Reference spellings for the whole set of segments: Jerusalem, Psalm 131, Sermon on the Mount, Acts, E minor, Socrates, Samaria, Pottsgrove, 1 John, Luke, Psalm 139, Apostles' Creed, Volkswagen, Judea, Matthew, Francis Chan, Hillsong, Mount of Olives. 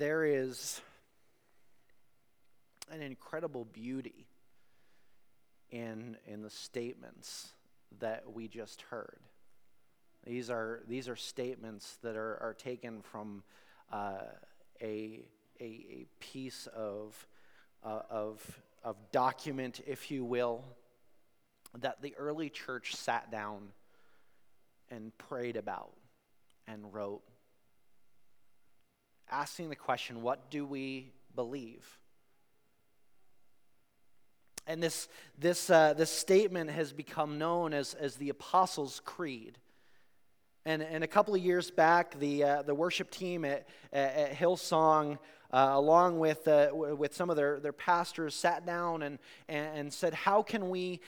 there is an incredible beauty in the statements that we just heard. These are statements that are taken from a piece of document, if you will, that the early church sat down and prayed about and wrote, asking the question, what do we believe? And this statement has become known as the Apostles' Creed. And a couple of years back, the worship team at Hillsong, along with some of their pastors, sat down and said, how can we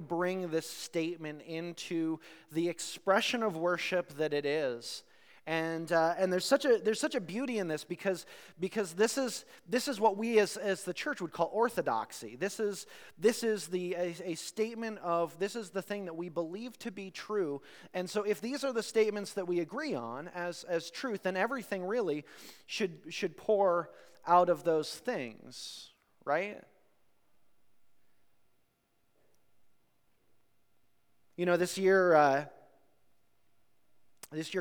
bring this statement into the expression of worship that it is? And there's such a beauty in this because this is what we as the church would call orthodoxy. This is a statement of this is the thing that we believe to be true. And so if these are the statements that we agree on as truth, then everything really should pour out of those things, right? You know, this year,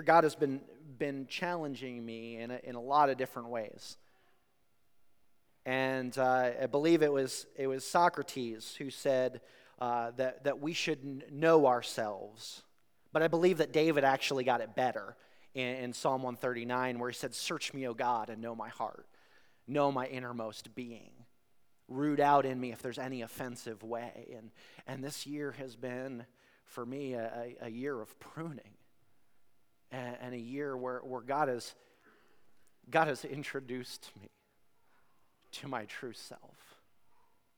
God has been challenging me in a lot of different ways, and I believe it was Socrates who said that we should know ourselves. But I believe that David actually got it better in Psalm 139, where he said, "Search me, O God, and know my heart, know my innermost being. Root out in me if there's any offensive way." And this year has been for me a year of pruning. And a year where God has introduced me to my true self.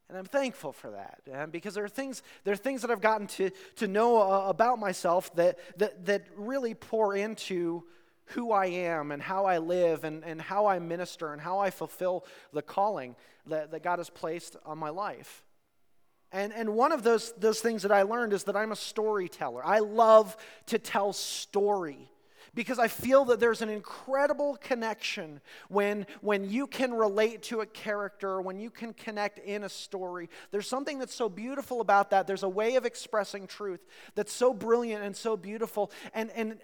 And I'm thankful for that. And because there are things that I've gotten to know about myself that really pour into who I am and how I live and how I minister and how I fulfill the calling that God has placed on my life. And one of those things that I learned is that I'm a storyteller. I love to tell story. Because I feel that there's an incredible connection when you can relate to a character, when you can connect in a story. There's something that's so beautiful about that. There's a way of expressing truth that's so brilliant and so beautiful. And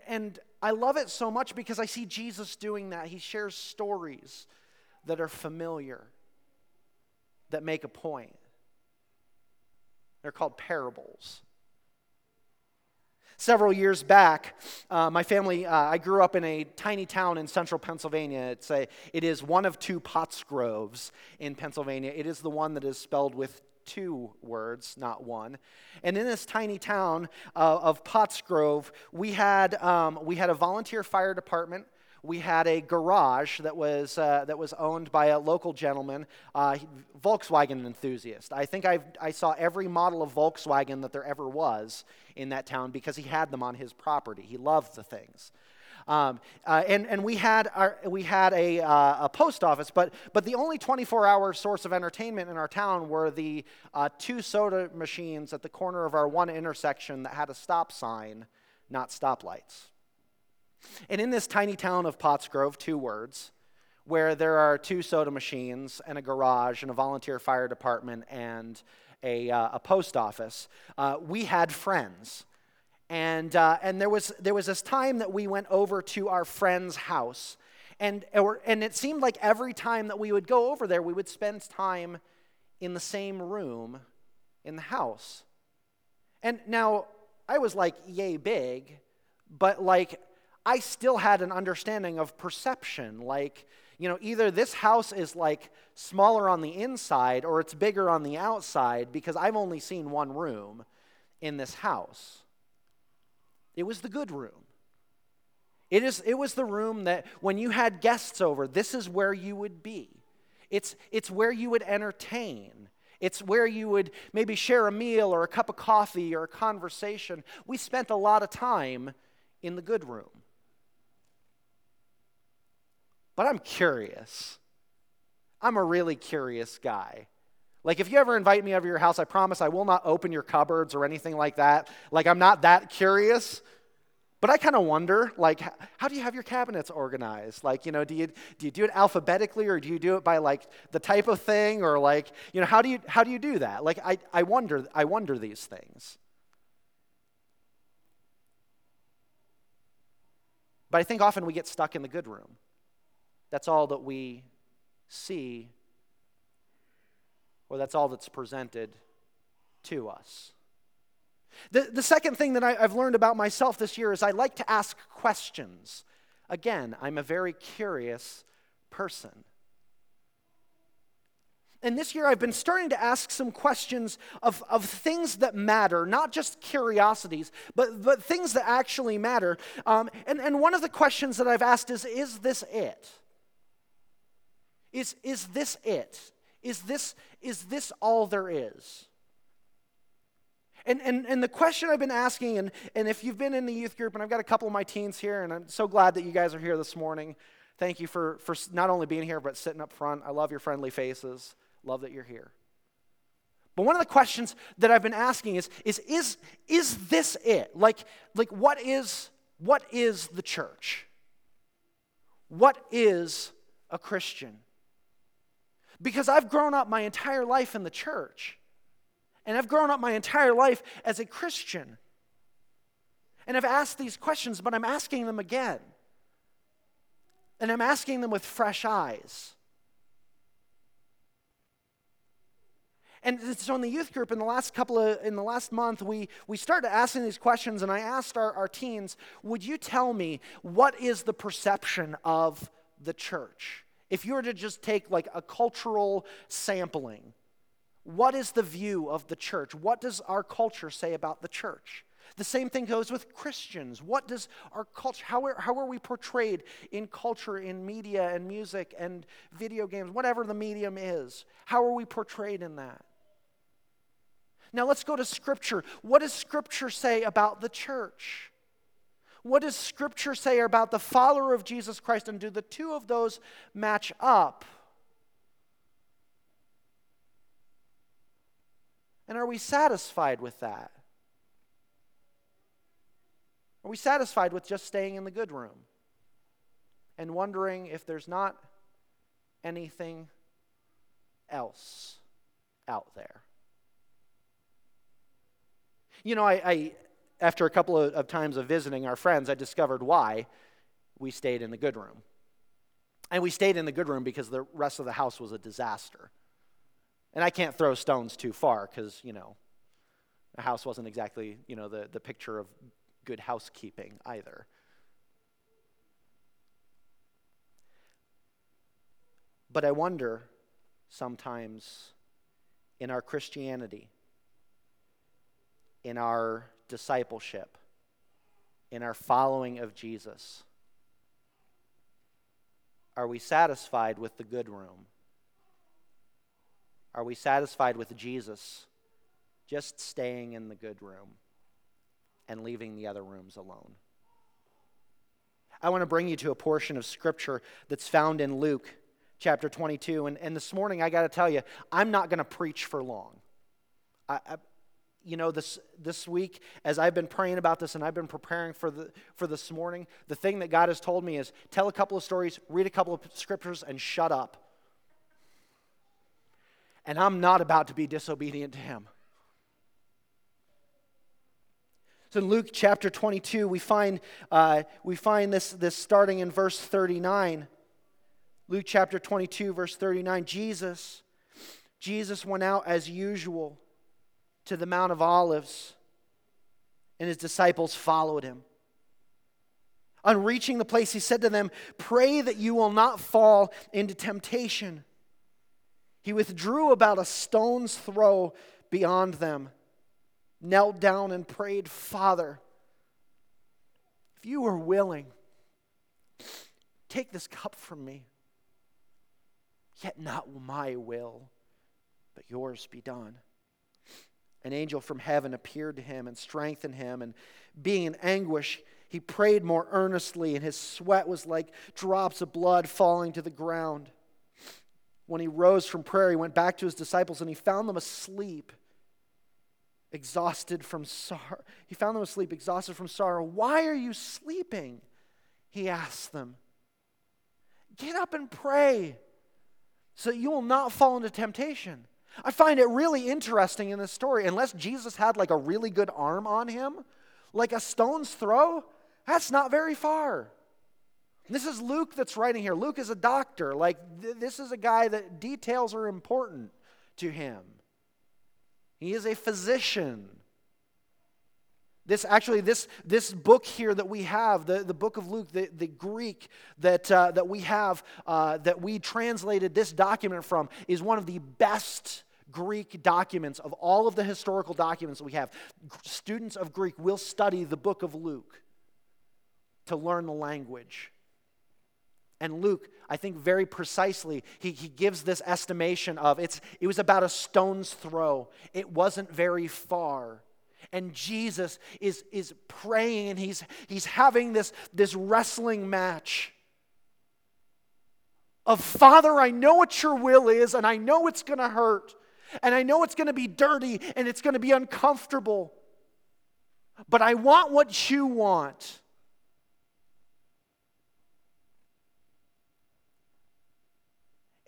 I love it so much because I see Jesus doing that. He shares stories that are familiar, that make a point. They're called parables. Several years back, my family, I grew up in a tiny town in central Pennsylvania. It is one of two Pottsgroves in Pennsylvania. It is the one that is spelled with two words, not one. And in this tiny town of Pottsgrove, we had a volunteer fire department. We had a garage that was owned by a local gentleman, Volkswagen enthusiast. I think I saw every model of Volkswagen that there ever was in that town because he had them on his property. He loved the things, and we had a post office. But the only 24-hour source of entertainment in our town were the two soda machines at the corner of our one intersection that had a stop sign, not stoplights. And in this tiny town of Pottsgrove, two words, where there are two soda machines and a garage and a volunteer fire department and a post office, we had friends. And there was this time that we went over to our friend's house. And it seemed like every time that we would go over there, we would spend time in the same room in the house. And now, I was like yay big, but like I still had an understanding of perception, like, you know, either this house is like smaller on the inside or it's bigger on the outside because I've only seen one room in this house. It was the good room. It was the room that when you had guests over, this is where you would be. It's where you would entertain. It's where you would maybe share a meal or a cup of coffee or a conversation. We spent a lot of time in the good room. But I'm curious. I'm a really curious guy. Like, if you ever invite me over to your house, I promise I will not open your cupboards or anything like that. Like, I'm not that curious. But I kind of wonder, like, how do you have your cabinets organized? Like, you know, do you do it alphabetically, or do you do it by like the type of thing, or like, you know, how do you do that? Like, I wonder these things. But I think often we get stuck in the good room. That's all that we see, or that's all that's presented to us. The second thing that I've learned about myself this year is I like to ask questions. Again, I'm a very curious person. And this year I've been starting to ask some questions of things that matter, not just curiosities, but things that actually matter. And one of the questions that I've asked is this it? Is this it? Is this all there is? And the question I've been asking, and if you've been in the youth group, and I've got a couple of my teens here, and I'm so glad that you guys are here this morning. Thank you for not only being here, but sitting up front. I love your friendly faces. Love that you're here. But one of the questions that I've been asking is this it? Like what is the church? What is a Christian? Because I've grown up my entire life in the church. And I've grown up my entire life as a Christian. And I've asked these questions, but I'm asking them again. And I'm asking them with fresh eyes. And so in the youth group, in the last month, we started asking these questions, and I asked our teens, would you tell me what is the perception of the church? If you were to just take like a cultural sampling, what is the view of the church? What does our culture say about the church? The same thing goes with Christians. What does our culture, how are we portrayed in culture, in media and music and video games, whatever the medium is? How are we portrayed in that? Now let's go to Scripture. What does Scripture say about the church? What does Scripture say about the follower of Jesus Christ? And do the two of those match up? And are we satisfied with that? Are we satisfied with just staying in the good room and wondering if there's not anything else out there? You know, I after a couple of times of visiting our friends, I discovered why we stayed in the good room. And we stayed in the good room because the rest of the house was a disaster. And I can't throw stones too far because, you know, the house wasn't exactly, you know, the picture of good housekeeping either. But I wonder sometimes in our Christianity, in our discipleship, in our following of Jesus, are we satisfied with the good room? Are we satisfied with Jesus just staying in the good room and leaving the other rooms alone? I want to bring you to a portion of Scripture that's found in Luke chapter 22. And this morning, I got to tell you, I'm not going to preach for long. This week, as I've been praying about this and I've been preparing for this morning, the thing that God has told me is tell a couple of stories, read a couple of Scriptures, and shut up. And I'm not about to be disobedient to him. So in Luke chapter 22, we find this starting in verse 39. Luke chapter 22, verse 39. Jesus went out as usual to the Mount of Olives, and his disciples followed him. On reaching the place, he said to them, "Pray that you will not fall into temptation." He withdrew about a stone's throw beyond them, knelt down and prayed, "Father, if you are willing, take this cup from me. Yet not my will, but yours be done." An angel from heaven appeared to him and strengthened him, and being in anguish, he prayed more earnestly, and his sweat was like drops of blood falling to the ground. When he rose from prayer, he went back to his disciples, and he found them asleep. exhausted from sorrow. He found them asleep, exhausted from sorrow. Why are you sleeping? He asked them. Get up and pray so that you will not fall into temptation. I find it really interesting in this story, unless Jesus had like a really good arm on him, like a stone's throw, that's not very far. This is Luke that's writing here. Luke is a doctor. Like, this is a guy that details are important to him. He is a physician. This book here that we have, the book of Luke, the Greek that we have, that we translated this document from, is one of the best Greek documents of all of the historical documents that we have. Students of Greek will study the book of Luke to learn the language. And Luke, I think very precisely, he gives this estimation of it was about a stone's throw. It wasn't very far. And Jesus is praying, and he's having this wrestling match of, Father, I know what your will is, and I know it's going to hurt, and I know it's going to be dirty, and it's going to be uncomfortable, but I want what you want.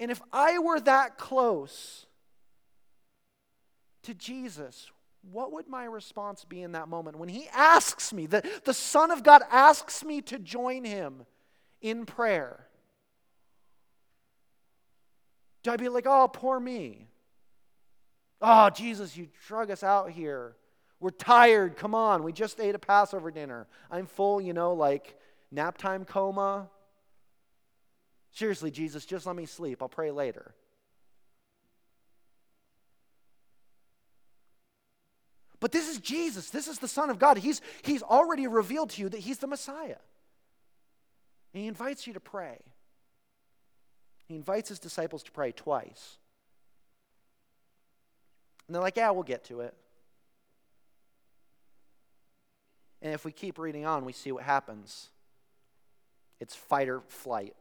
And if I were that close to Jesus, what would my response be in that moment? When he asks me, the Son of God asks me to join him in prayer, do I be like, oh, poor me? Oh, Jesus, you drug us out here. We're tired. Come on. We just ate a Passover dinner. I'm full, like nap time coma. Seriously, Jesus, just let me sleep. I'll pray later. But this is Jesus. This is the Son of God. He's already revealed to you that he's the Messiah. And he invites you to pray. He invites his disciples to pray twice. And they're like, yeah, we'll get to it. And if we keep reading on, we see what happens. It's fight or flight.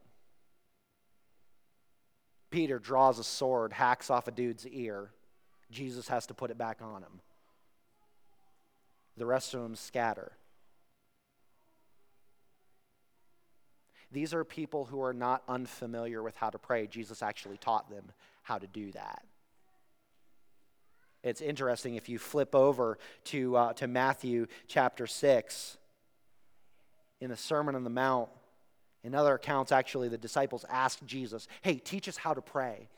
Peter draws a sword, hacks off a dude's ear. Jesus has to put it back on him. The rest of them scatter. These are people who are not unfamiliar with how to pray. Jesus actually taught them how to do that. It's interesting if you flip over to Matthew chapter 6. In the Sermon on the Mount, in other accounts, actually, the disciples ask Jesus, hey, teach us how to pray.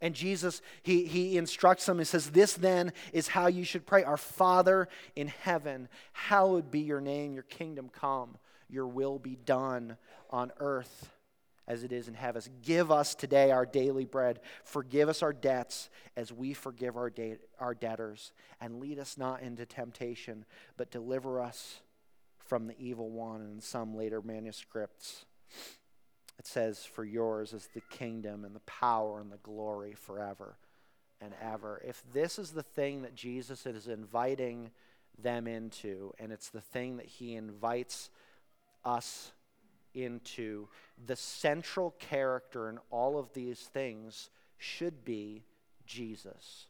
And Jesus, he instructs them and says, this then is how you should pray. Our Father in heaven, hallowed be your name, your kingdom come, your will be done on earth as it is in heaven. Give us today our daily bread. Forgive us our debts as we forgive our debtors. And lead us not into temptation, but deliver us from the evil one. And in some later manuscripts, it says, for yours is the kingdom and the power and the glory forever and ever. If this is the thing that Jesus is inviting them into, and it's the thing that he invites us into, the central character in all of these things should be Jesus.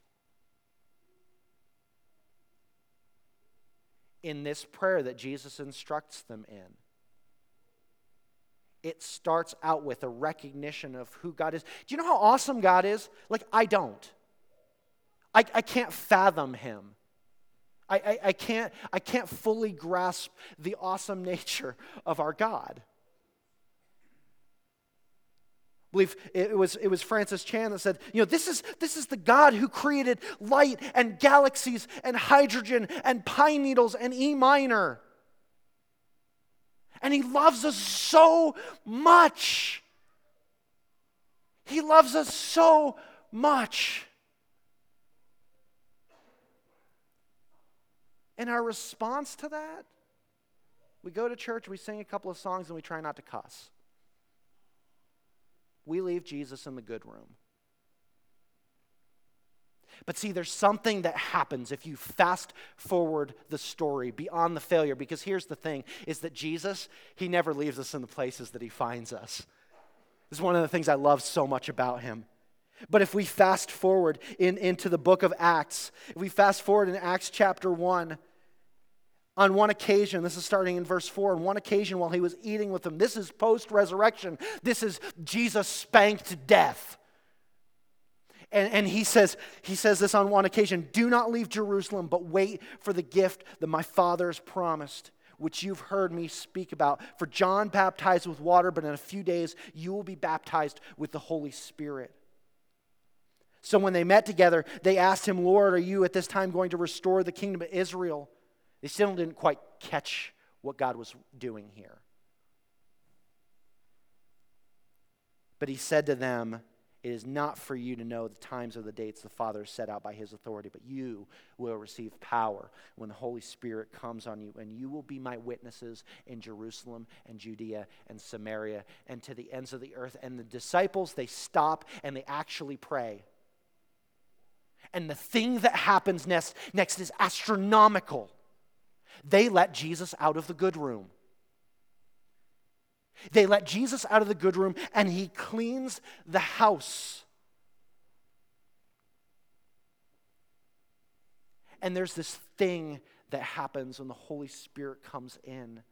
In this prayer that Jesus instructs them in, it starts out with a recognition of who God is. Do you know how awesome God is? Like, I don't. I can't fathom him. I can't fully grasp the awesome nature of our God. I believe it was Francis Chan that said, this is the God who created light and galaxies and hydrogen and pine needles and E minor. And he loves us so much. He loves us so much. And our response to that, we go to church, we sing a couple of songs, and we try not to cuss. We leave Jesus in the good room. But see, there's something that happens if you fast forward the story beyond the failure. Because here's the thing, is that Jesus, he never leaves us in the places that he finds us. This is one of the things I love so much about him. But if we fast forward into the book of Acts, if we fast forward in Acts chapter 1, on one occasion, this is starting in verse 4, on one occasion while he was eating with them, this is post-resurrection, this is Jesus spanked to death. And he says this on one occasion, "Do not leave Jerusalem, but wait for the gift that my Father has promised, which you've heard me speak about. For John baptized with water, but in a few days you will be baptized with the Holy Spirit." So when they met together, they asked him, "Lord, are you at this time going to restore the kingdom of Israel?" They still didn't quite catch what God was doing here. But he said to them, "It is not for you to know the times or the dates the Father has set out by his authority, but you will receive power when the Holy Spirit comes on you, and you will be my witnesses in Jerusalem and Judea and Samaria and to the ends of the earth." And the disciples, they stop and they actually pray. And the thing that happens next is astronomical. They let Jesus out of the good room. They let Jesus out of the good room, and he cleans the house. And there's this thing that happens when the Holy Spirit comes in,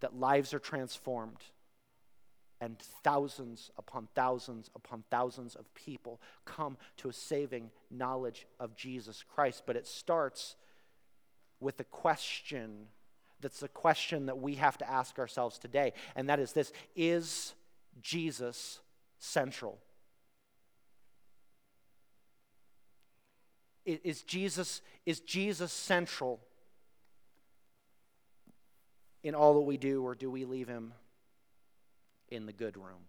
that lives are transformed, and thousands upon thousands of people come to a saving knowledge of Jesus Christ. But it starts with a question. That's the question that we have to ask ourselves today. And that is this: is Jesus central? Is Jesus central in all that we do, or do we leave him in the good room?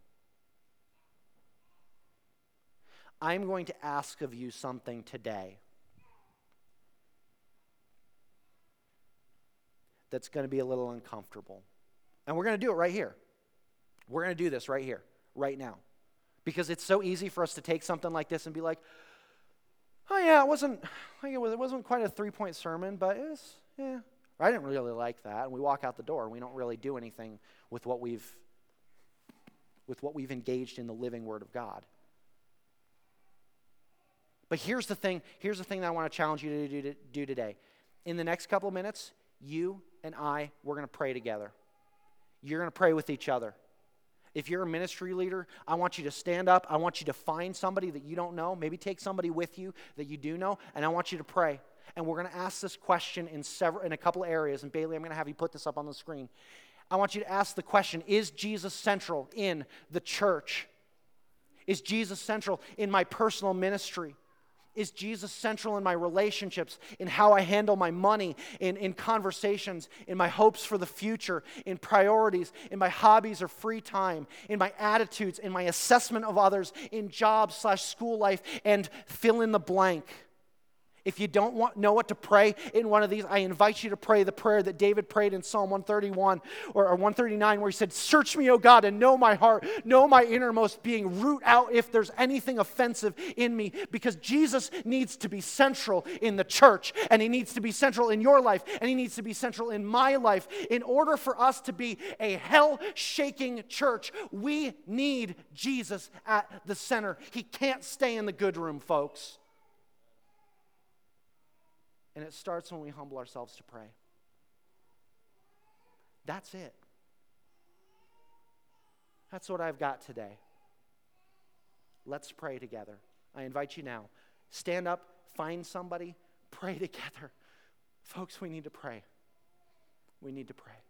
I'm going to ask of you something today that's going to be a little uncomfortable. And we're going to do it right here. We're going to do this right here, right now. Because it's so easy for us to take something like this and be like, "Oh yeah, it wasn't quite a three-point sermon, but it was, yeah. I didn't really like that." And we walk out the door and we don't really do anything with what we've engaged in the living Word of God. But here's the thing that I want to challenge you to do today. In the next couple of minutes, you and I, we're going to pray together. You're going to pray with each other. If you're a ministry leader, I want you to stand up. I want you to find somebody that you don't know. Maybe take somebody with you that you do know, and I want you to pray. And we're going to ask this question in a couple areas. And Bailey, I'm going to have you put this up on the screen. I want you to ask the question, is Jesus central in the church? Is Jesus central in my personal ministry? Is Jesus central in my relationships, in how I handle my money, in conversations, in my hopes for the future, in priorities, in my hobbies or free time, in my attitudes, in my assessment of others, in job/school life, and fill in the blank? If you don't know what to pray in one of these, I invite you to pray the prayer that David prayed in Psalm 131 or 139, where he said, "Search me, O God, and know my heart, know my innermost being, root out if there's anything offensive in me," because Jesus needs to be central in the church, and he needs to be central in your life, and he needs to be central in my life. In order for us to be a hell-shaking church, we need Jesus at the center. He can't stay in the good room, folks. And it starts when we humble ourselves to pray. That's it. That's what I've got today. Let's pray together. I invite you now. Stand up, find somebody, pray together. Folks, we need to pray. We need to pray.